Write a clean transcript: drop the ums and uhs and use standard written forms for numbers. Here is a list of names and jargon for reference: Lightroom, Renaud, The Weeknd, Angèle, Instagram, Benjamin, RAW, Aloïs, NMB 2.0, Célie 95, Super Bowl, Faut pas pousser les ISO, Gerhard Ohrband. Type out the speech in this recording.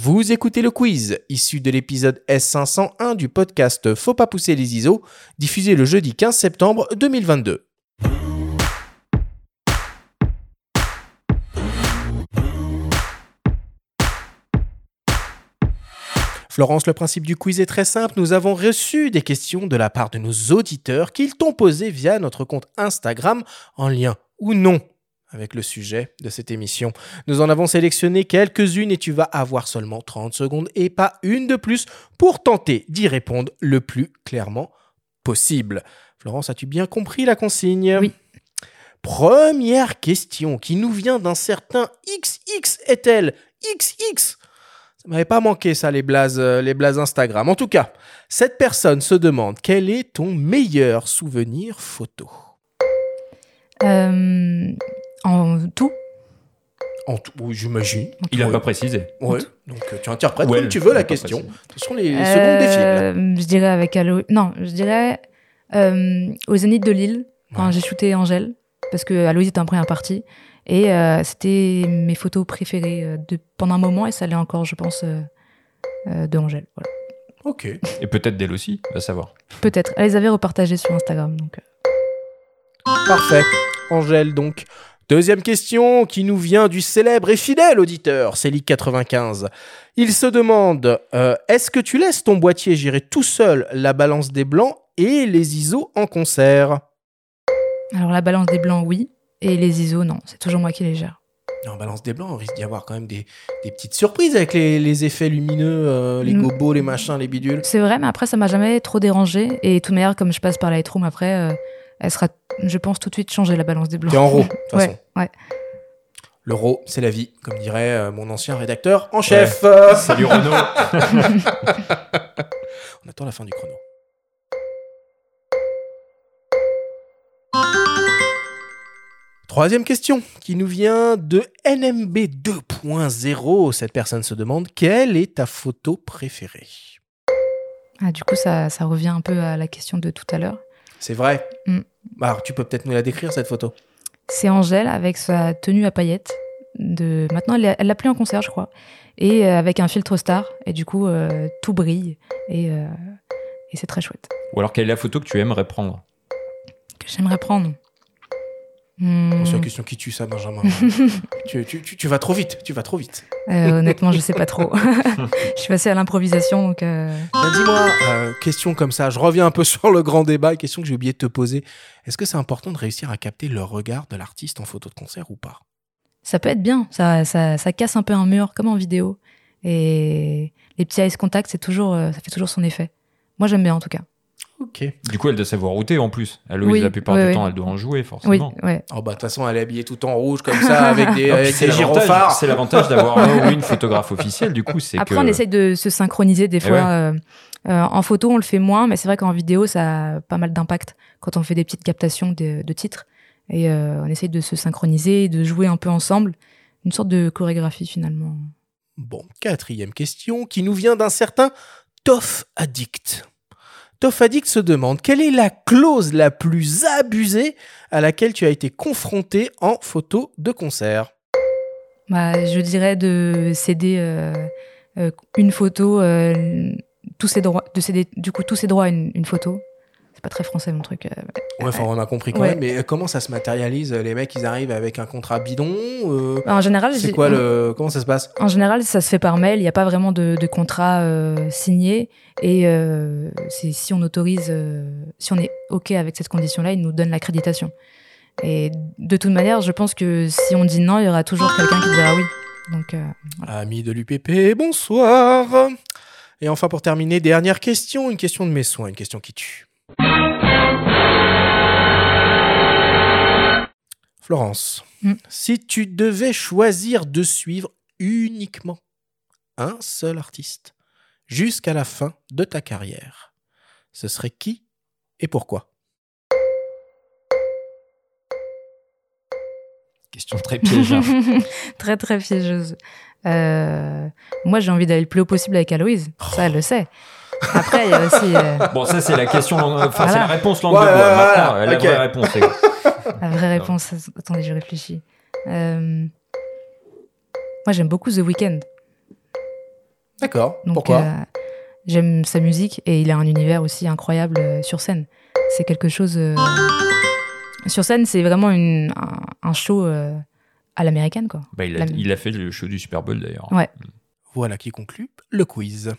Vous écoutez le quiz, issu de l'épisode S501 du podcast Faut pas pousser les ISO, diffusé le jeudi 15 septembre 2022. Florence, le principe du quiz est très simple. Nous avons reçu des questions de la part de nos auditeurs qu'ils t'ont posées via notre compte Instagram en lien ou non avec le sujet de cette émission. Nous en avons sélectionné quelques-unes et tu vas avoir seulement 30 secondes et pas une de plus pour tenter d'y répondre le plus clairement possible. Florence, as-tu bien compris la consigne ? Oui. Première question qui nous vient d'un certain XX est-elle ? XX ? Ça m'avait pas manqué ça, les blazes Instagram. En tout cas, cette personne se demande quel est ton meilleur souvenir photo ? En tout. En tout, oui, j'imagine. En tout. Il n'a pas précisé. Oui, donc tu interprètes comme tu veux la question. Ce sont les secondes défilent. Je dirais avec Aloïs. Non, je dirais aux Zénith de Lille, quand j'ai shooté Angèle, parce que Aloïs était en première partie. Et c'était mes photos préférées pendant un moment, et ça l'est encore, je pense, de Angèle. Voilà. Ok. Et peut-être d'elle aussi, à savoir. Peut-être. Elle les avait repartagées sur Instagram. Donc. Parfait. Angèle, donc. Deuxième question qui nous vient du célèbre et fidèle auditeur, Célie 95. Il se demande est-ce que tu laisses ton boîtier gérer tout seul la balance des blancs et les ISO en concert ? Alors la balance des blancs, oui, et les ISO, non. C'est toujours moi qui les gère. En balance des blancs, on risque d'y avoir quand même des petites surprises avec les effets lumineux, les gobos, les machins, les bidules. C'est vrai, mais après, ça m'a jamais trop dérangé. Et de toute manière, comme je passe par Lightroom après... elle sera, je pense, tout de suite changée, la balance des blancs. T'es en RAW, de toute façon. Ouais. Le RAW, c'est la vie, comme dirait mon ancien rédacteur en chef. Ouais. Salut Renaud. On attend la fin du chrono. Troisième question, qui nous vient de NMB 2.0. Cette personne se demande, quelle est ta photo préférée ? Ah, du coup, ça revient un peu à la question de tout à l'heure. C'est vrai. Alors, tu peux peut-être nous la décrire, cette photo. C'est Angèle avec sa tenue à paillettes. Maintenant, elle l'a pris en concert, je crois. Et avec un filtre star. Et du coup, tout brille. Et c'est très chouette. Ou alors, quelle est la photo que tu aimerais prendre ? Que j'aimerais prendre ? C'est la question qui tue ça, Benjamin. tu vas trop vite, honnêtement, je sais pas trop. Je suis passée à l'improvisation, donc... Dis-moi, question comme ça, je reviens un peu sur le grand débat, question que j'ai oublié de te poser. Est-ce que c'est important de réussir à capter le regard de l'artiste en photo de concert ou pas ? Ça peut être bien, ça casse un peu un mur, comme en vidéo. Et les petits eyes contact, ça fait toujours son effet. Moi, j'aime bien, en tout cas. Okay. Du coup, elle doit savoir router en plus. Aloïs, la plupart du temps, elle doit en jouer forcément. Oui. Oh, bah, de toute façon, elle est habillée tout en rouge comme ça, avec des gyrophares. C'est l'avantage d'avoir une photographe officielle. Du coup, c'est on essaye de se synchroniser des fois. Ouais. En photo, on le fait moins, mais c'est vrai qu'en vidéo, ça a pas mal d'impact quand on fait des petites captations de titres. Et on essaye de se synchroniser, de jouer un peu ensemble. Une sorte de chorégraphie finalement. Bon, quatrième question qui nous vient d'un certain Toff Addict. Toff Addict se demande quelle est la clause la plus abusée à laquelle tu as été confrontée en photo de concert. Bah, je dirais de céder une photo, tous ses droits, de céder du coup tous ses droits à une photo. C'est pas très français mon truc. Ouais, enfin on a compris quand même. Mais comment ça se matérialise ? Les mecs, ils arrivent avec un contrat bidon. En général, c'est quoi comment ça se passe ? En général, ça se fait par mail. Il n'y a pas vraiment de contrat signé. Et c'est si on autorise, si on est ok avec cette condition-là, ils nous donnent l'accréditation. Et de toute manière, je pense que si on dit non, il y aura toujours quelqu'un qui dira oui. Donc. Voilà. Amis de l'UPP, bonsoir. Et enfin, pour terminer, dernière question, une question de mes soins, une question qui tue. Florence, si tu devais choisir de suivre uniquement un seul artiste jusqu'à la fin de ta carrière, ce serait qui et pourquoi ? Question très piège. Très, très piégeuse. Moi, j'ai envie d'aller le plus haut possible avec Aloïs. Oh. Ça, elle le sait. Après, il y a aussi... Bon, ça, c'est la question... c'est la réponse langue de bois. Voilà. La vraie réponse. La vraie réponse... Attendez, je réfléchis. Moi, j'aime beaucoup The Weeknd. D'accord. Donc, pourquoi j'aime sa musique et il a un univers aussi incroyable sur scène. C'est quelque chose... Sur scène, c'est vraiment un show à l'américaine, quoi. Bah, il a fait le show du Super Bowl, d'ailleurs. Ouais. Voilà qui conclut le quiz.